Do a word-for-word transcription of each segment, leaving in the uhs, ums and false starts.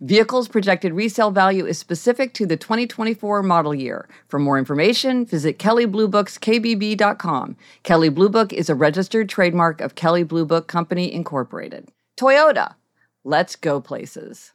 Vehicle's projected resale value is specific to the twenty twenty-four model year. For more information, visit Kelley Blue Book's K B B dot com. Kelley Blue Book is a registered trademark of Kelley Blue Book Company, Incorporated. Toyota, let's go places.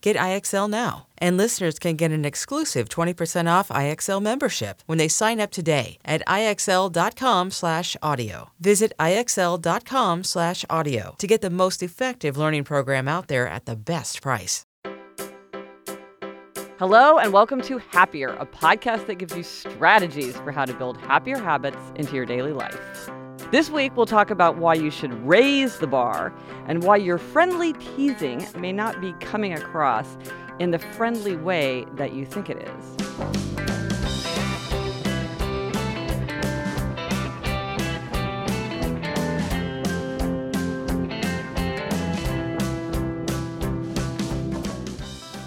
Get I X L now. And listeners can get an exclusive twenty percent off I X L membership when they sign up today at I X L dot com slash audio. Visit I X L dot com slash audio to get the most effective learning program out there at the best price. Hello, and welcome to Happier, a podcast that gives you strategies for how to build happier habits into your daily life. This week, we'll talk about why you should raise the bar and why your friendly teasing may not be coming across in the friendly way that you think it is.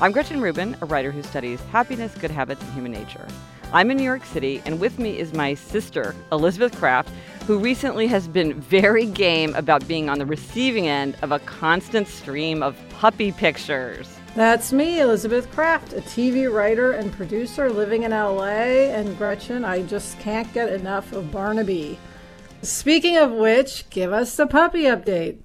I'm Gretchen Rubin, a writer who studies happiness, good habits, and human nature. I'm in New York City, and with me is my sister, Elizabeth Kraft, who recently has been very game about being on the receiving end of a constant stream of puppy pictures. That's me, Elizabeth Kraft, a T V writer and producer living in L A. And Gretchen, I just can't get enough of Barnaby. Speaking of which, give us the puppy update.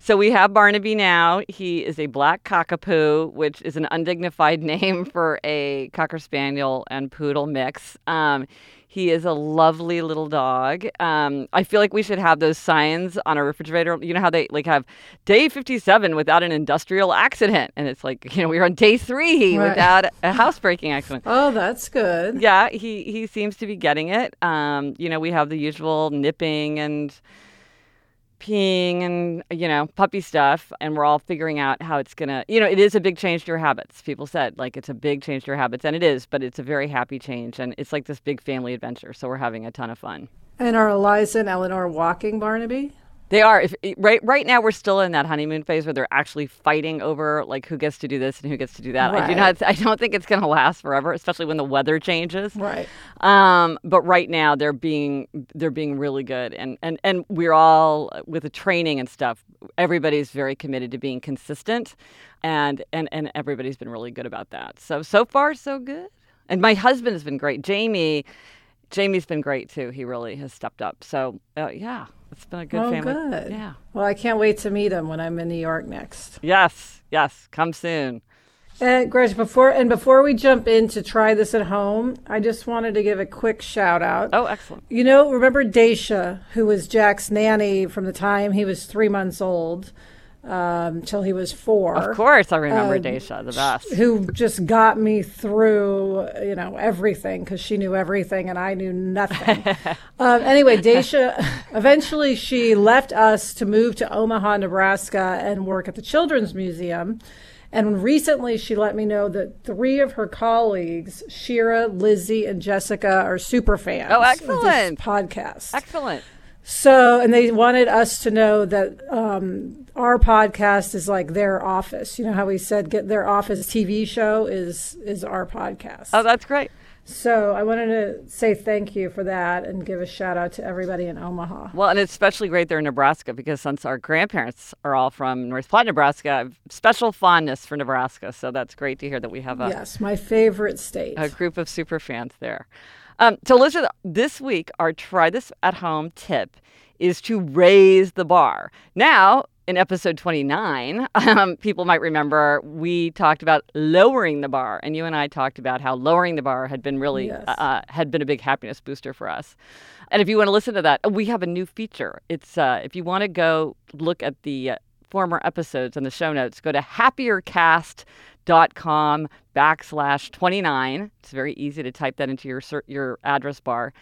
So we have Barnaby now. He is a black cockapoo, which is an undignified name for a cocker spaniel and poodle mix. Um, He is a lovely little dog. Um, I feel like we should have those signs on our refrigerator. You know how they like have day fifty-seven without an industrial accident. And it's like, you know, we were on day three right. without a housebreaking accident. Oh, that's good. Yeah, he, he seems to be getting it. Um, you know, we have the usual nipping and peeing and, you know, puppy stuff. And we're all figuring out how it's going to, you know, it is a big change to your habits. People said, like, it's a big change to your habits. And it is, but it's a very happy change. And it's like this big family adventure. So we're having a ton of fun. And are Eliza and Eleanor walking Barnaby? They are. If, right right now, we're still in that honeymoon phase where they're actually fighting over, like, who gets to do this and who gets to do that. Right. I do not. I don't think it's going to last forever, especially when the weather changes. Right. Um, but right now, they're being they're being really good. And, and, and we're all, with the training and stuff, everybody's very committed to being consistent. And, and, and everybody's been really good about that. So, so far, so good. And my husband has been great. Jamie, Jamie's been great, too. He really has stepped up. So, uh, yeah. It's been a good oh, family. Oh, good. Yeah. Well, I can't wait to meet him when I'm in New York next. Yes. Yes. Come soon. And Gretchen, before and before we jump in to try this at home, I just wanted to give a quick shout out. Oh, excellent. You know, remember Daycia, who was Jack's nanny from the time he was three months old um, till he was four. Of course, I remember uh, Daycia, the best. Who just got me through, you know, everything, because she knew everything and I knew nothing. Um, anyway, Daycia, eventually she left us to move to Omaha, Nebraska, and work at the Children's Museum. And recently, she let me know that three of her colleagues, Shira, Lizzie, and Jessica, are super fans oh, excellent. of this podcast. Excellent. So, and they wanted us to know that um, our podcast is like their office. You know how we said get their office T V show is is our podcast. Oh, that's great. So I wanted to say thank you for that and give a shout out to everybody in Omaha. Well, and it's especially great there in Nebraska because since our grandparents are all from North Platte, Nebraska, I have special fondness for Nebraska. So that's great to hear that we have a yes, my favorite state. A group of super fans there. Um, so Elizabeth, this week our try this at home tip is to raise the bar. Now, in episode twenty-nine, um, people might remember we talked about lowering the bar, and you and I talked about how lowering the bar had been really yes. uh, had been a big happiness booster for us. And if you want to listen to that, we have a new feature. It's uh, if you want to go look at the uh, former episodes in the show notes, go to happiercast.com backslash 29. It's very easy to type that into your your address bar,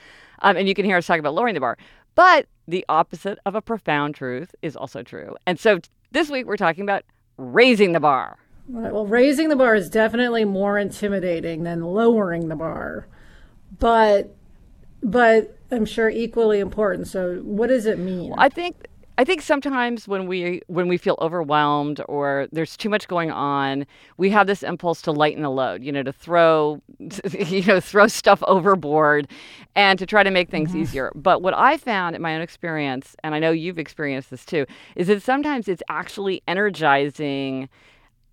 um, and you can hear us talk about lowering the bar. But the opposite of a profound truth is also true. And so this week we're talking about raising the bar. Right, well, raising the bar is definitely more intimidating than lowering the bar. But but I'm sure equally important. So what does it mean? Well, I think I think sometimes when we when we feel overwhelmed or there's too much going on, we have this impulse to lighten the load, you know, to throw, you know, throw stuff overboard and to try to make things mm-hmm. easier. But what I found in my own experience, and I know you've experienced this too, is that sometimes it's actually energizing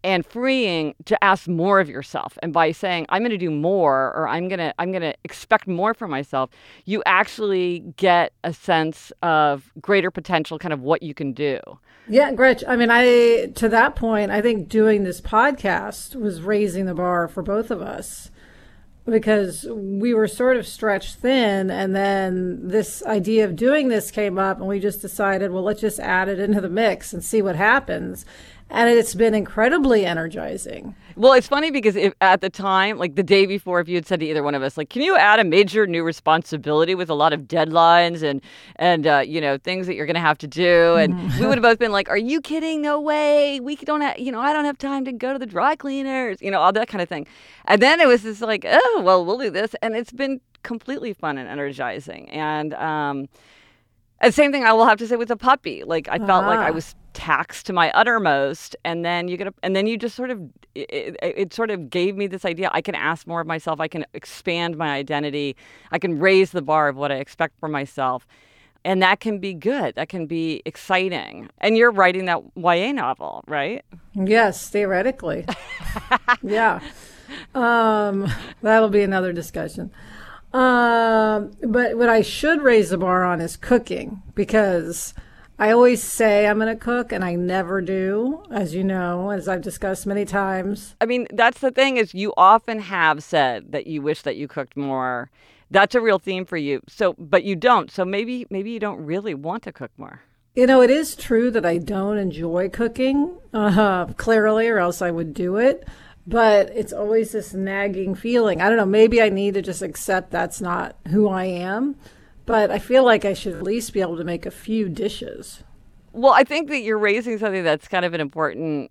and freeing to ask more of yourself. And by saying, I'm going to do more, or I'm going to I'm going to expect more from myself, you actually get a sense of greater potential, kind of what you can do. Yeah, Gretch, I mean, I to that point, I think doing this podcast was raising the bar for both of us because we were sort of stretched thin. And then this idea of doing this came up and we just decided, well, let's just add it into the mix and see what happens. And it's been incredibly energizing. Well, it's funny because if, at the time, like the day before, if you had said to either one of us, like, can you add a major new responsibility with a lot of deadlines and, and uh, you know, things that you're going to have to do? And mm-hmm. we would have both been like, are you kidding? No way. We don't have, you know, I don't have time to go to the dry cleaners, you know, all that kind of thing. And then it was just like, oh, well, we'll do this. And it's been completely fun and energizing. And, um, and same thing I will have to say with a puppy. Like, I uh-huh. felt like I was taxed to my uttermost, and then you get, and then you just sort of, it, it sort of gave me this idea. I can ask more of myself. I can expand my identity. I can raise the bar of what I expect for myself, and that can be good. That can be exciting. And you're writing that Y A novel, right? Yes, theoretically. yeah, um, that'll be another discussion. Um, but what I should raise the bar on is cooking, because I always say I'm going to cook, and I never do, as you know, as I've discussed many times. I mean, that's the thing is you often have said that you wish that you cooked more. That's a real theme for you. So, but you don't. So maybe maybe you don't really want to cook more. You know, it is true that I don't enjoy cooking, uh, clearly, or else I would do it. But it's always this nagging feeling. I don't know, maybe I need to just accept that's not who I am. But I feel like I should at least be able to make a few dishes. Well, I think that you're raising something that's kind of an important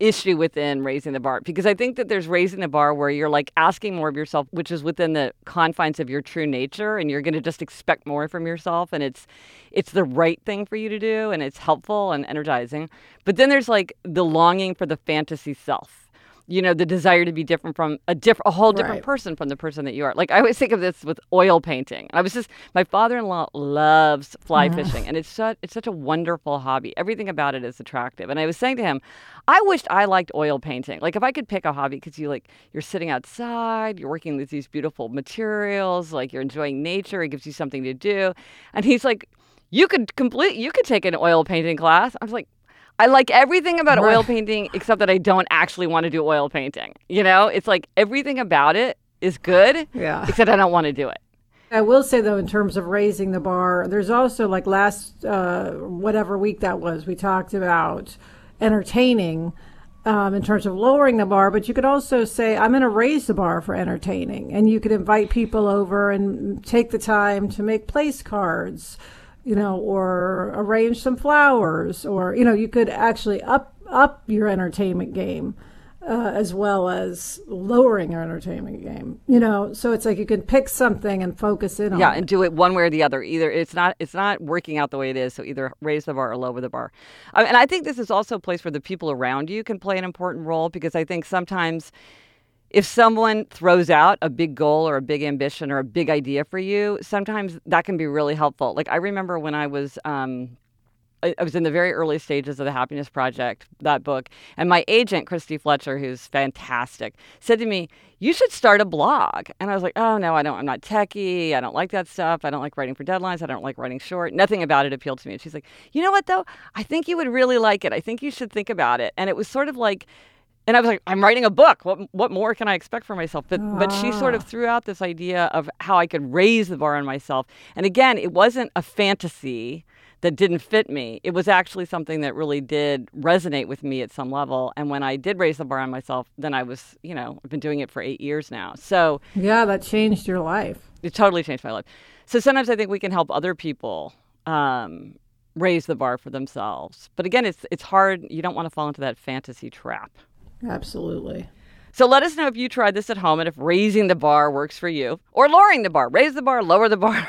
issue within raising the bar, because I think that there's raising the bar where you're like asking more of yourself, which is within the confines of your true nature, and you're going to just expect more from yourself, and it's it's the right thing for you to do, and it's helpful and energizing. But then there's like the longing for the fantasy self. You know, the desire to be different from a diff- a whole different right. person from the person that you are. Like, I always think of this with oil painting. I was just, my father-in-law loves fly mm. fishing, and it's such, it's such a wonderful hobby. Everything about it is attractive. And I was saying to him, I wished I liked oil painting. Like, if I could pick a hobby, because you like, you're sitting outside, you're working with these beautiful materials, like you're enjoying nature, it gives you something to do. And he's like, you could complete, you could take an oil painting class. I was like, I like everything about oil painting except that I don't actually want to do oil painting. You know, it's like everything about it is good, yeah. except I don't want to do it. I will say, though, in terms of raising the bar, there's also like last, uh, whatever week that was, we talked about entertaining um, in terms of lowering the bar. But you could also say, I'm going to raise the bar for entertaining. And you could invite people over and take the time to make place cards, you know, or arrange some flowers, or, you know, you could actually up up your entertainment game uh, as well as lowering your entertainment game. You know, so it's like you can pick something and focus in on it. Yeah, and do it one way or the other. Either it's not it's not working out the way it is, so either raise the bar or lower the bar. I mean, and I think this is also a place where the people around you can play an important role, because I think sometimes if someone throws out a big goal or a big ambition or a big idea for you, sometimes that can be really helpful. Like I remember when I was... Um, I was in the very early stages of the Happiness Project, that book, and my agent, Christy Fletcher, who's fantastic, said to me, you should start a blog. And I was like, oh, no, I don't. I'm not techie. I don't like that stuff. I don't like writing for deadlines. I don't like writing short. Nothing about it appealed to me. And she's like, you know what, though? I think you would really like it. I think you should think about it. And it was sort of like, and I was like, I'm writing a book. What what more can I expect from myself? But ah. but she sort of threw out this idea of how I could raise the bar on myself. And again, it wasn't a fantasy that didn't fit me. It was actually something that really did resonate with me at some level. And when I did raise the bar on myself, then I was, you know, I've been doing it for eight years now. So yeah, that changed your life. It totally changed my life. So sometimes I think we can help other people um, raise the bar for themselves. But again, it's it's hard. You don't want to fall into that fantasy trap. Absolutely. So let us know if you tried this at home and if raising the bar works for you, or lowering the bar. Raise the bar, lower the bar.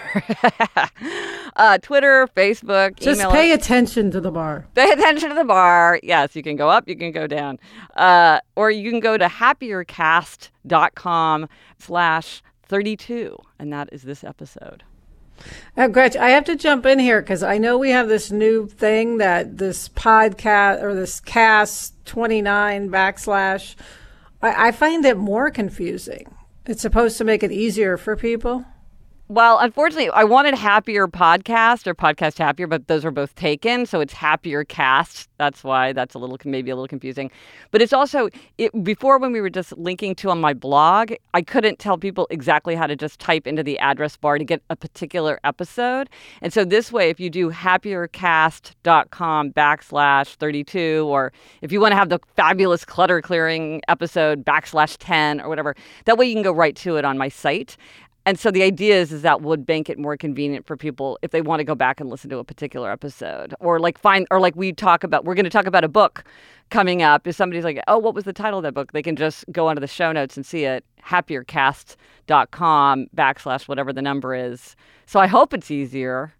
uh, Twitter, Facebook, just email. Just pay us. attention to the bar. Pay attention to the bar. Yes, you can go up, you can go down. Uh, or you can go to happiercast.com slash 32. And that is this episode. Uh, Gretchen, I have to jump in here because I know we have this new thing that this podcast or this cast twenty-nine backslash I find it more confusing. It's supposed to make it easier for people. Well, unfortunately, I wanted Happier Podcast or Podcast Happier, but those are both taken. So it's Happier Cast. That's why that's a little, maybe a little confusing. But it's also, it, before when we were just linking to on my blog, I couldn't tell people exactly how to just type into the address bar to get a particular episode. And so this way, if you do happiercast.com backslash 32, or if you want to have the fabulous clutter clearing episode backslash 10 or whatever, that way you can go right to it on my site. And so the idea is, is that would make it more convenient for people if they want to go back and listen to a particular episode, or like find, or like we talk about, we're going to talk about a book coming up. If somebody's like, oh, what was the title of that book? They can just go onto the show notes and see it, happiercast.com backslash whatever the number is. So I hope it's easier.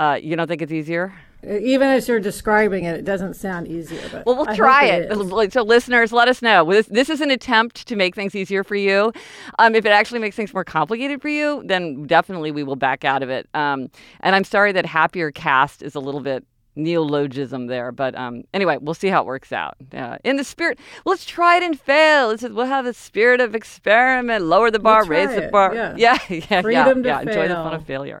Uh, you don't think it's easier? Even as you're describing it, it doesn't sound easier. But well, we'll try it. it so listeners, let us know. This, this is an attempt to make things easier for you. Um, if it actually makes things more complicated for you, then definitely we will back out of it. Um, and I'm sorry that Happier Cast is a little bit neologism there. But um, anyway, we'll see how it works out. Uh, in the spirit, let's try it and fail. Let's, we'll have a spirit of experiment. Lower the bar, raise it. the bar. Yeah, yeah, yeah. Freedom yeah, to yeah. fail. Enjoy the fun of failure.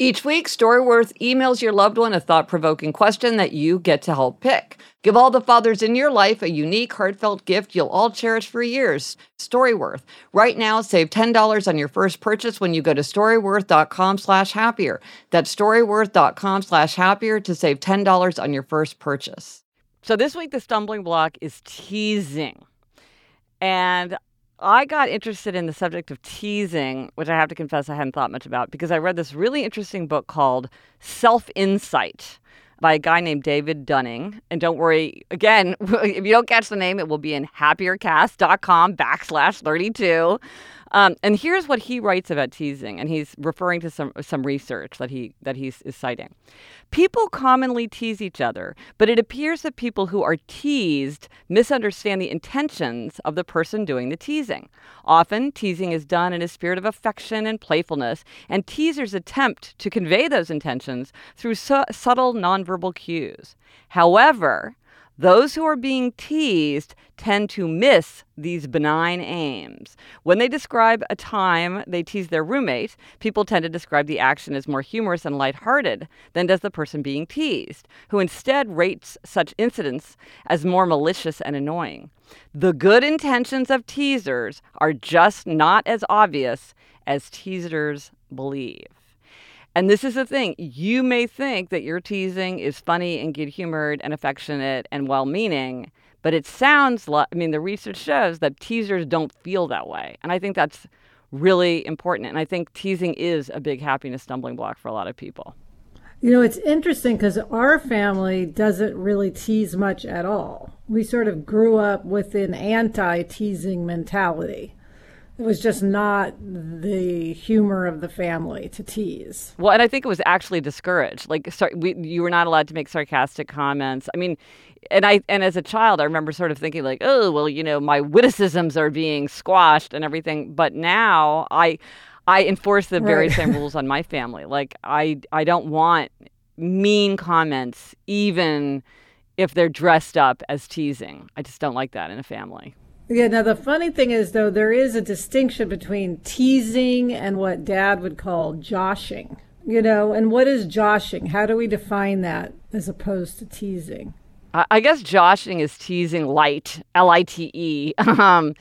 Each week, StoryWorth emails your loved one a thought-provoking question that you get to help pick. Give all the fathers in your life a unique, heartfelt gift you'll all cherish for years. StoryWorth. Right now, save ten dollars on your first purchase when you go to StoryWorth.com slash happier. That's StoryWorth.com slash happier to save ten dollars on your first purchase. So this week, the stumbling block is teasing. And I got interested in the subject of teasing, which I have to confess I hadn't thought much about, because I read this really interesting book called Self-Insight by a guy named David Dunning. And don't worry, again, if you don't catch the name, it will be in happiercast.com backslash 32. Um, and here's what he writes about teasing, and he's referring to some some research that he that he is citing. People commonly tease each other, but it appears that people who are teased misunderstand the intentions of the person doing the teasing. Often, teasing is done in a spirit of affection and playfulness, and teasers attempt to convey those intentions through su- subtle nonverbal cues. However, Those who are being teased tend to miss these benign aims. When they describe a time they tease their roommate, people tend to describe the action as more humorous and lighthearted than does the person being teased, who instead rates such incidents as more malicious and annoying. The good intentions of teasers are just not as obvious as teasers believe. And this is the thing. You may think that your teasing is funny and good-humored and affectionate and well-meaning, but it sounds like, I mean, the research shows that teasers don't feel that way. And I think that's really important. And I think teasing is a big happiness stumbling block for a lot of people. You know, it's interesting because our family doesn't really tease much at all. We sort of grew up with an anti-teasing mentality. It was just not the humor of the family to tease. Well, and I think it was actually discouraged. Like, sorry, we, you were not allowed to make sarcastic comments. I mean, and I and as a child, I remember sort of thinking like, oh, well, you know, my witticisms are being squashed and everything. But now I I enforce the very right. same rules on my family. Like, I I don't want mean comments, even if they're dressed up as teasing. I just don't like that in a family. Yeah, now the funny thing is, though, there is a distinction between teasing and what Dad would call joshing, you know, and what is joshing? How do we define that as opposed to teasing? I guess joshing is teasing light, L I T E. Um,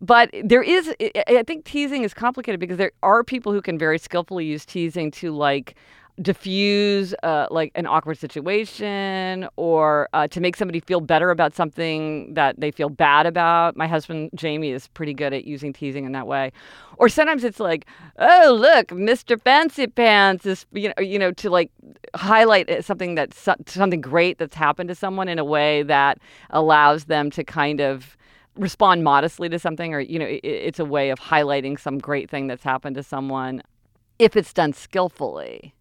but there is, I think teasing is complicated because there are people who can very skillfully use teasing to, like, diffuse uh, like an awkward situation or uh, to make somebody feel better about something that they feel bad about. My husband, Jamie, is pretty good at using teasing in that way. Or sometimes it's like, oh, look, Mister Fancy Pants is, you know, you know, to like highlight something that's something great that's happened to someone in a way that allows them to kind of respond modestly to something, or, you know, it, it's a way of highlighting some great thing that's happened to someone if it's done skillfully.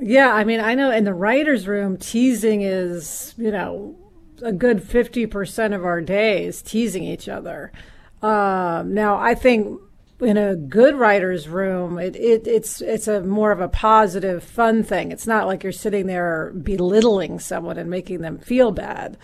Yeah, I mean, I know in the writer's room, teasing is, you know, a good fifty percent of our day is teasing each other. Um, now, I think in a good writer's room, it, it it's it's a more of a positive, fun thing. It's not like you're sitting there belittling someone and making them feel bad.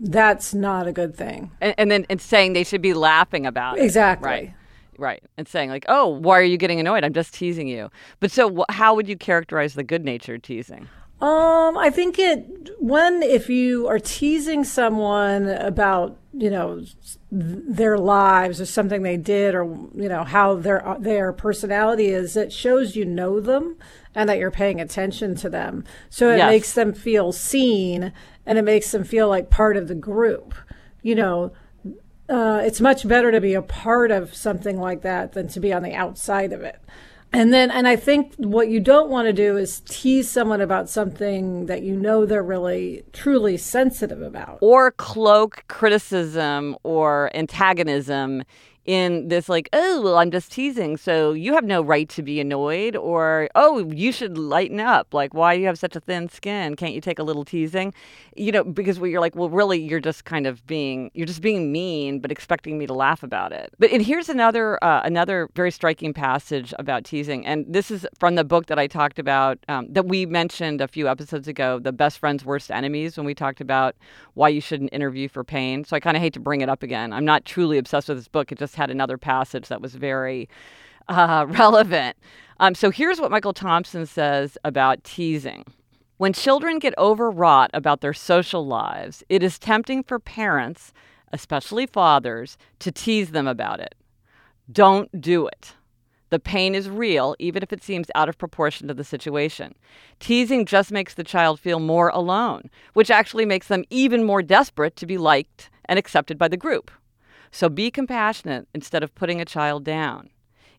That's not a good thing. And, and then and saying they should be laughing about it. Exactly. Right. Right. And saying like, oh, why are you getting annoyed? I'm just teasing you. But so wh- how would you characterize the good-natured teasing? Um, I think it, one, if you are teasing someone about, you know, th- their lives or something they did or, you know, how their their personality is, it shows you know them and that you're paying attention to them. So it yes. makes them feel seen and it makes them feel like part of the group, you know. Uh, it's much better to be a part of something like that than to be on the outside of it. And then, and I think what you don't want to do is tease someone about something that you know they're really, truly sensitive about. Or cloak criticism or antagonism in this like, oh, well, I'm just teasing, so you have no right to be annoyed, or, oh, you should lighten up. Like, why do you have such a thin skin? Can't you take a little teasing? You know, because you're like, well, really, you're just kind of being, you're just being mean, but expecting me to laugh about it. But and here's another, uh, another very striking passage about teasing. And this is from the book that I talked about, um, that we mentioned a few episodes ago, The Best Friend's Worst Enemies, when we talked about why you shouldn't interview for pain. So I kind of hate to bring it up again. I'm not truly obsessed with this book. It just had another passage that was very uh, relevant. Um, so here's what Michael Thompson says about teasing. When children get overwrought about their social lives, it is tempting for parents, especially fathers, to tease them about it. Don't do it. The pain is real, even if it seems out of proportion to the situation. Teasing just makes the child feel more alone, which actually makes them even more desperate to be liked and accepted by the group. So be compassionate instead of putting a child down.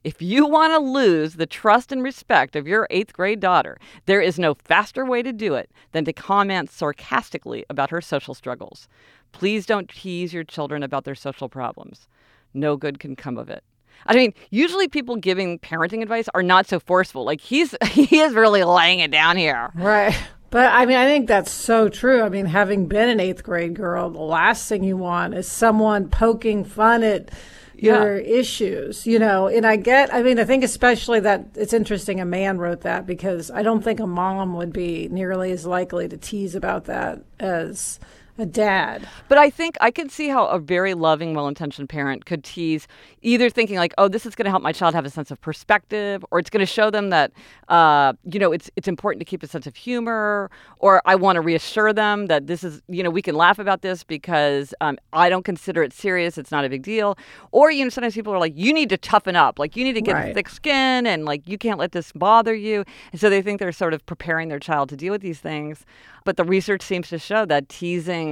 If you want to lose the trust and respect of your eighth grade daughter, there is no faster way to do it than to comment sarcastically about her social struggles. Please don't tease your children about their social problems. No good can come of it. I mean, usually people giving parenting advice are not so forceful. Like, he's he is really laying it down here. Right. But, I mean, I think that's so true. I mean, having been an eighth grade girl, the last thing you want is someone poking fun at yeah. your issues, you know. And I get, I mean, I think especially that it's interesting a man wrote that because I don't think a mom would be nearly as likely to tease about that as a dad. But I think I could see how a very loving, well-intentioned parent could tease either thinking like, oh, this is going to help my child have a sense of perspective, or it's going to show them that, uh, you know, it's it's important to keep a sense of humor, or I want to reassure them that this is, you know, we can laugh about this because um, I don't consider it serious. It's not a big deal. Or, you know, sometimes people are like, you need to toughen up. Like, you need to get right. thick skin, and like, you can't let this bother you. And so they think they're sort of preparing their child to deal with these things. But the research seems to show that teasing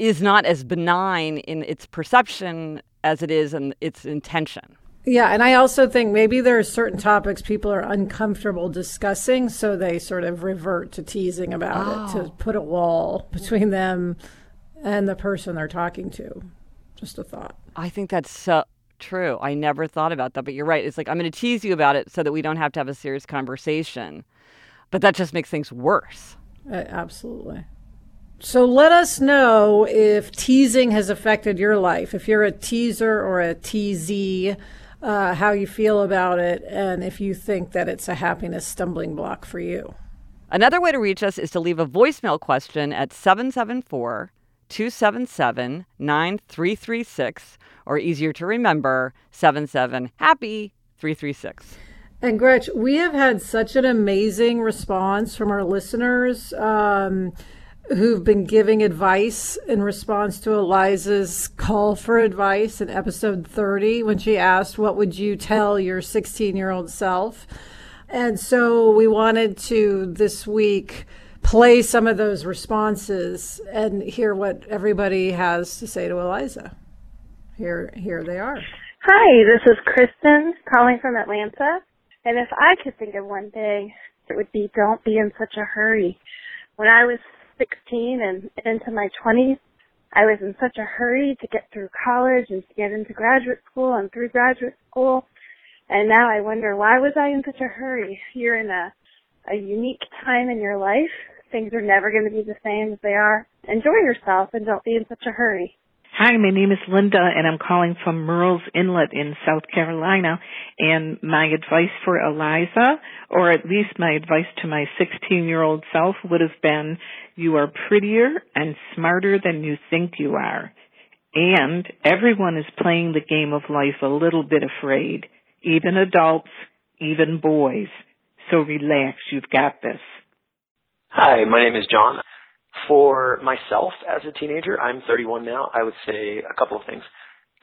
is not as benign in its perception as it is in its intention. Yeah, and I also think maybe there are certain topics people are uncomfortable discussing, so they sort of revert to teasing about oh. it, to put a wall between them and the person they're talking to. Just a thought. I think that's so true. I never thought about that, but you're right. It's like, I'm going to tease you about it so that we don't have to have a serious conversation. But that just makes things worse. Uh, absolutely. So let us know if teasing has affected your life, if you're a teaser or a teasee, uh, how you feel about it, and if you think that it's a happiness stumbling block for you. Another way to reach us is to leave a voicemail question at seven seven four, two seven seven, nine three three six, or easier to remember, seven seven happy three three six. And Gretch, we have had such an amazing response from our listeners, um, who've been giving advice in response to Eliza's call for advice in episode thirty, when she asked, what would you tell your sixteen-year-old self? And so we wanted to, this week, play some of those responses and hear what everybody has to say to Eliza. Here, here they are. Hi, this is Kristen calling from Atlanta. And if I could think of one thing, it would be don't be in such a hurry. When I was sixteen and into my twenties, I was in such a hurry to get through college and to get into graduate school and through graduate school. And now I wonder, why was I in such a hurry? You're in a, a unique time in your life. Things are never going to be the same as they are. Enjoy yourself and don't be in such a hurry. Hi, my name is Linda, and I'm calling from Merle's Inlet in South Carolina. And my advice for Eliza, or at least my advice to my sixteen-year-old self, would have been, you are prettier and smarter than you think you are. And everyone is playing the game of life a little bit afraid, even adults, even boys. So relax, you've got this. Hi, my name is John. For myself as a teenager, I'm thirty-one now, I would say a couple of things.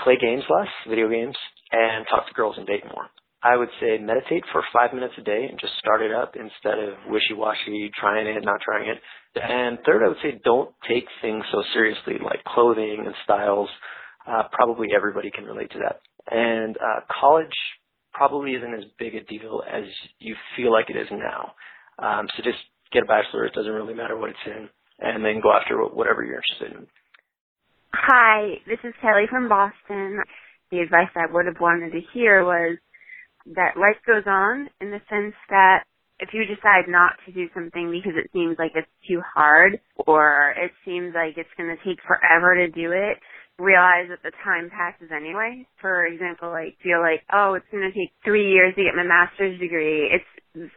Play games less, video games, and talk to girls and date more. I would say meditate for five minutes a day and just start it up instead of wishy-washy, trying it, not trying it. And third, I would say don't take things so seriously, like clothing and styles. Uh, probably everybody can relate to that. And uh, college probably isn't as big a deal as you feel like it is now. Um, so just get a bachelor's. It doesn't really matter what it's in. And then go after whatever you're interested in. Hi, this is Kelley from Boston. The advice I would have wanted to hear was that life goes on, in the sense that if you decide not to do something because it seems like it's too hard or it seems like it's going to take forever to do it, realize that the time passes anyway. For example, like feel like, oh, it's going to take three years to get my master's degree. It's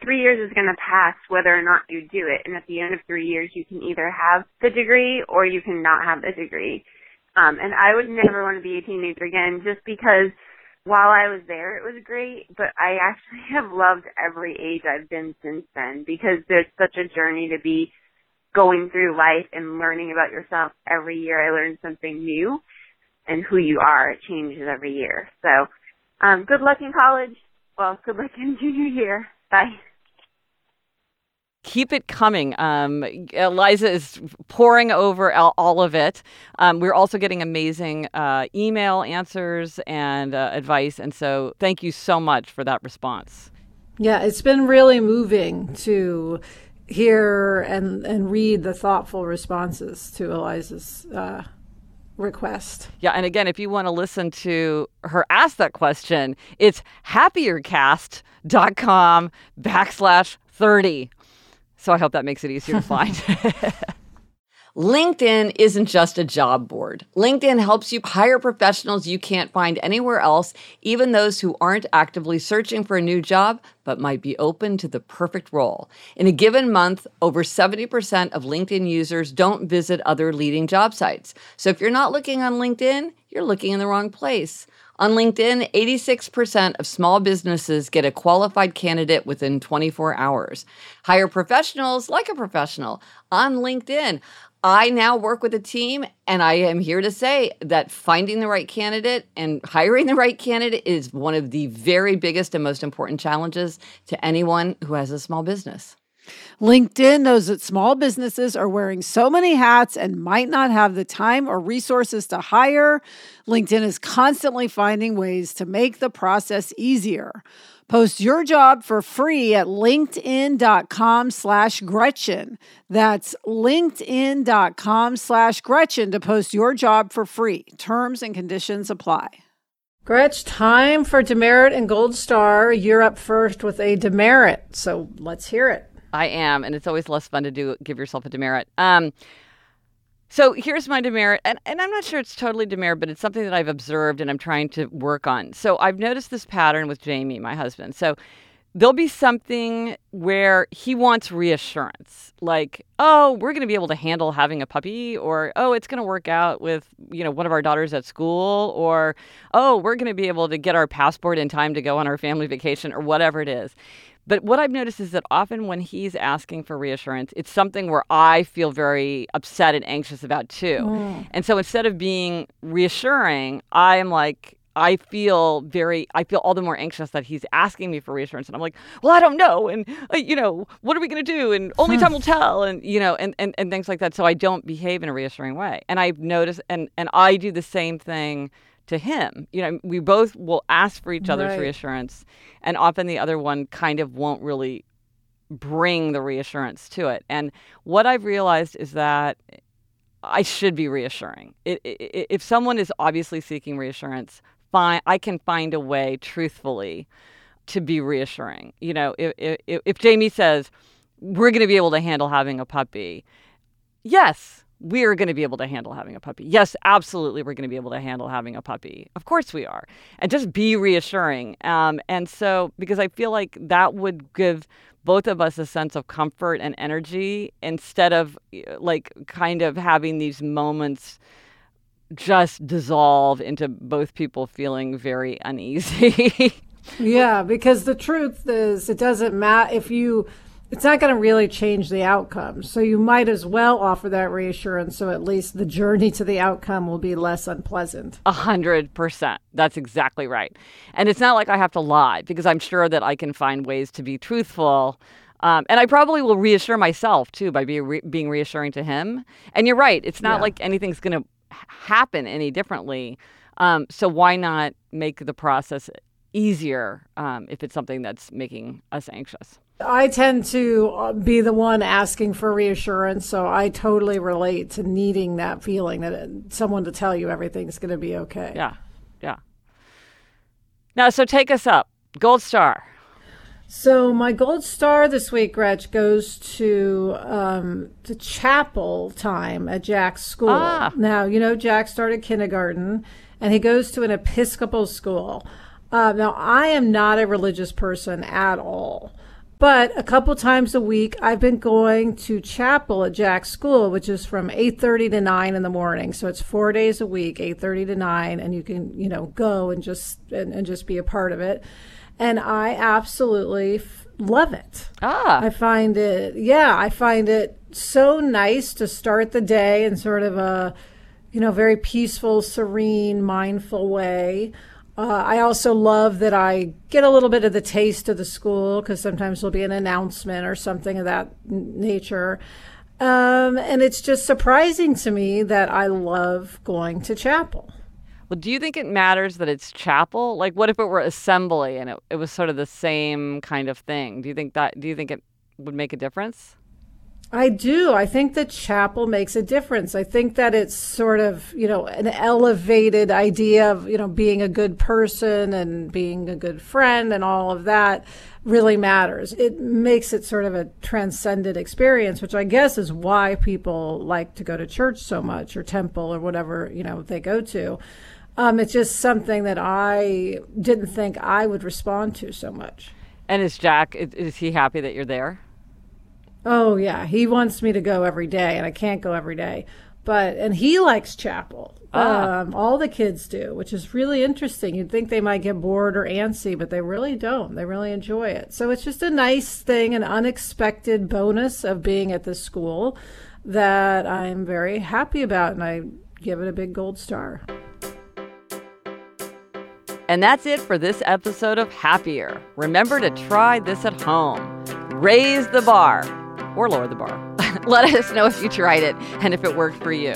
three years is going to pass whether or not you do it. And at the end of three years, you can either have the degree or you can not have the degree. Um, and I would never want to be a teenager again, just because while I was there, it was great. But I actually have loved every age I've been since then, because there's such a journey to be going through life and learning about yourself. Every year I learned something new, and who you are, it changes every year. So um, good luck in college. Well, good luck in junior year. Bye. Keep it coming. Um, Eliza is pouring over all of it. Um, we're also getting amazing uh, email answers and uh, advice. And so thank you so much for that response. Yeah, it's been really moving to hear and, and read the thoughtful responses to Eliza's uh request. Yeah, and again, if you want to listen to her ask that question, it's happiercast.com backslash 30. So I hope that makes it easier to find. LinkedIn isn't just a job board. LinkedIn helps you hire professionals you can't find anywhere else, even those who aren't actively searching for a new job, but might be open to the perfect role. In a given month, over seventy percent of LinkedIn users don't visit other leading job sites. So if you're not looking on LinkedIn, you're looking in the wrong place. On LinkedIn, eighty-six percent of small businesses get a qualified candidate within twenty-four hours. Hire professionals like a professional on LinkedIn. I now work with a team, and I am here to say that finding the right candidate and hiring the right candidate is one of the very biggest and most important challenges to anyone who has a small business. LinkedIn knows that small businesses are wearing so many hats and might not have the time or resources to hire. LinkedIn is constantly finding ways to make the process easier. Post your job for free at linkedin.com slash Gretchen. That's linkedin.com slash Gretchen to post your job for free. Terms and conditions apply. Gretch, time for demerit and gold star. You're up first with a demerit, so let's hear it. I am, and it's always less fun to do give yourself a demerit. Um, so here's my demerit, and, and I'm not sure it's totally demerit, but it's something that I've observed and I'm trying to work on. So I've noticed this pattern with Jamie, my husband. So there'll be something where he wants reassurance, like, oh, we're going to be able to handle having a puppy, or, oh, it's going to work out with, you know, one of our daughters at school, or, oh, we're going to be able to get our passport in time to go on our family vacation, or whatever it is. But what I've noticed is that often when he's asking for reassurance, it's something where I feel very upset and anxious about too. Mm. And so instead of being reassuring, I am like, I feel very, I feel all the more anxious that he's asking me for reassurance. And I'm like, well, I don't know. And, uh, you know, what are we going to do? And only time will tell. And, you know, and, and, and things like that. So I don't behave in a reassuring way. And I've noticed, and, and I do the same thing to him. You know, we both will ask for each other's right. reassurance, and often the other one kind of won't really bring the reassurance to it. And what I've realized is that I should be reassuring. It, it, if someone is obviously seeking reassurance, fine, I can find a way truthfully to be reassuring. You know, if, if, if Jamie says, we're going to be able to handle having a puppy, yes, we are going to be able to handle having a puppy. Yes, absolutely, we're going to be able to handle having a puppy. Of course we are. And just be reassuring. Um, and so, because I feel like that would give both of us a sense of comfort and energy instead of like kind of having these moments just dissolve into both people feeling very uneasy. Yeah, because the truth is it doesn't matter if you... It's not going to really change the outcome. So you might as well offer that reassurance. So at least the journey to the outcome will be less unpleasant. A hundred percent. That's exactly right. And it's not like I have to lie, because I'm sure that I can find ways to be truthful. Um, and I probably will reassure myself, too, by be re- being reassuring to him. And you're right. It's not yeah. like anything's going to happen any differently. Um, so why not make the process easier um, if it's something that's making us anxious? I tend to be the one asking for reassurance, so I totally relate to needing that feeling that someone to tell you everything's going to be okay. Yeah, yeah. Now, so take us up. Gold star. So my gold star this week, Gretch, goes to um, to chapel time at Jack's school. Ah. Now, you know, Jack started kindergarten, and he goes to an Episcopal school. Uh, now, I am not a religious person at all. But a couple times a week, I've been going to chapel at Jack's school, which is from eight thirty to nine in the morning. So it's four days a week, eight thirty to nine, and you can, you know, go and just and, and just be a part of it. And I absolutely f- love it. Ah. I find it, yeah, I find it so nice to start the day in sort of a, you know, very peaceful, serene, mindful way. Uh, I also love that I get a little bit of the taste of the school, because sometimes there'll be an announcement or something of that n- nature. Um, and it's just surprising to me that I love going to chapel. Well, do you think it matters that it's chapel? Like, what if it were assembly and it, it was sort of the same kind of thing? Do you think that, do you think it would make a difference? I do. I think that chapel makes a difference. I think that it's sort of, you know, an elevated idea of, you know, being a good person and being a good friend and all of that really matters. It makes it sort of a transcendent experience, which I guess is why people like to go to church so much, or temple, or whatever, you know, they go to. Um, it's just something that I didn't think I would respond to so much. And is Jack, is he happy that you're there? Oh, yeah. He wants me to go every day, and I can't go every day. But, and he likes chapel. Ah. Um, all the kids do, which is really interesting. You'd think they might get bored or antsy, but they really don't. They really enjoy it. So it's just a nice thing, an unexpected bonus of being at this school that I'm very happy about, and I give it a big gold star. And that's it for this episode of Happier. Remember to try this at home. Raise the bar, or lower the bar. Let us know if you tried it and if it worked for you.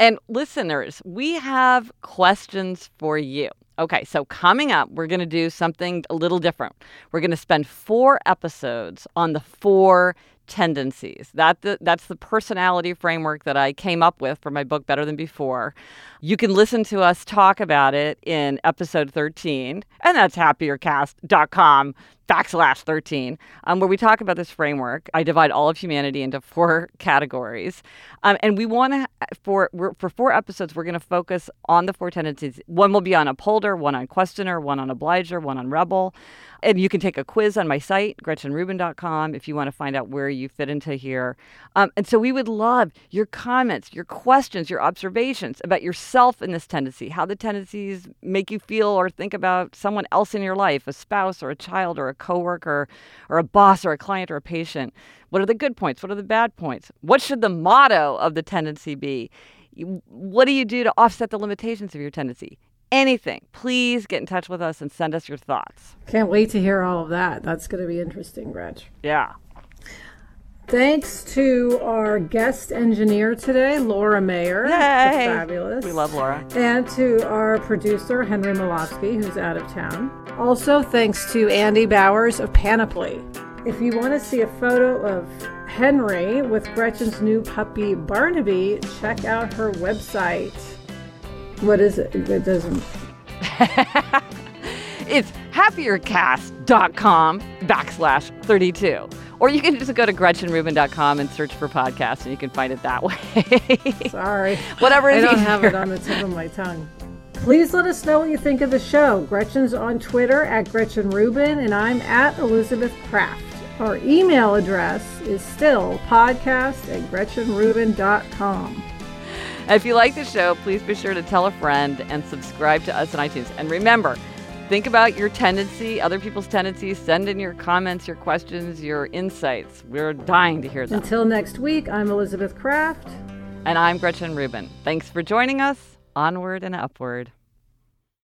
And listeners, we have questions for you. Okay, so coming up, we're going to do something a little different. We're going to spend four episodes on the four tendencies. That the, that's the personality framework that I came up with for my book, Better Than Before. You can listen to us talk about it in episode thirteen, and that's happiercast.com backslash 13, um, where we talk about this framework. I divide all of humanity into four categories. Um, and we want to, for we're, for four episodes, we're going to focus on the four tendencies. One will be on upholder, one on questioner, one on obliger, one on rebel. And you can take a quiz on my site, Gretchen Rubin dot com, if you want to find out where you fit into here. Um, and so we would love your comments, your questions, your observations about yourself in this tendency, how the tendencies make you feel or think about someone else in your life, a spouse or a child or a coworker or a boss or a client or a patient. What are the good points? What are the bad points? What should the motto of the tendency be? What do you do to offset the limitations of your tendency? Anything. Please get in touch with us and send us your thoughts. Can't wait to hear all of that. That's going to be interesting, Gretch. Yeah. Thanks to our guest engineer today, Laura Mayer. Yay! That's fabulous. We love Laura. And to our producer, Henry Malofsky, who's out of town. Also, thanks to Andy Bowers of Panoply. If you want to see a photo of Henry with Gretchen's new puppy, Barnaby, check out her website. What is it? It doesn't... It's happiercast.com backslash 32. Or you can just go to Gretchen Rubin dot com and search for podcasts, and you can find it that way. Sorry. Whatever it is. I don't have it on the tip of my tongue. Please let us know what you think of the show. Gretchen's on Twitter at Gretchen Rubin, and I'm at Elizabeth Kraft. Our email address is still podcast at Gretchen Rubin dot com. If you like the show, please be sure to tell a friend and subscribe to us on iTunes. And remember, think about your tendency, other people's tendencies. Send in your comments, your questions, your insights. We're dying to hear them. Until next week, I'm Elizabeth Kraft. And I'm Gretchen Rubin. Thanks for joining us. Onward and upward.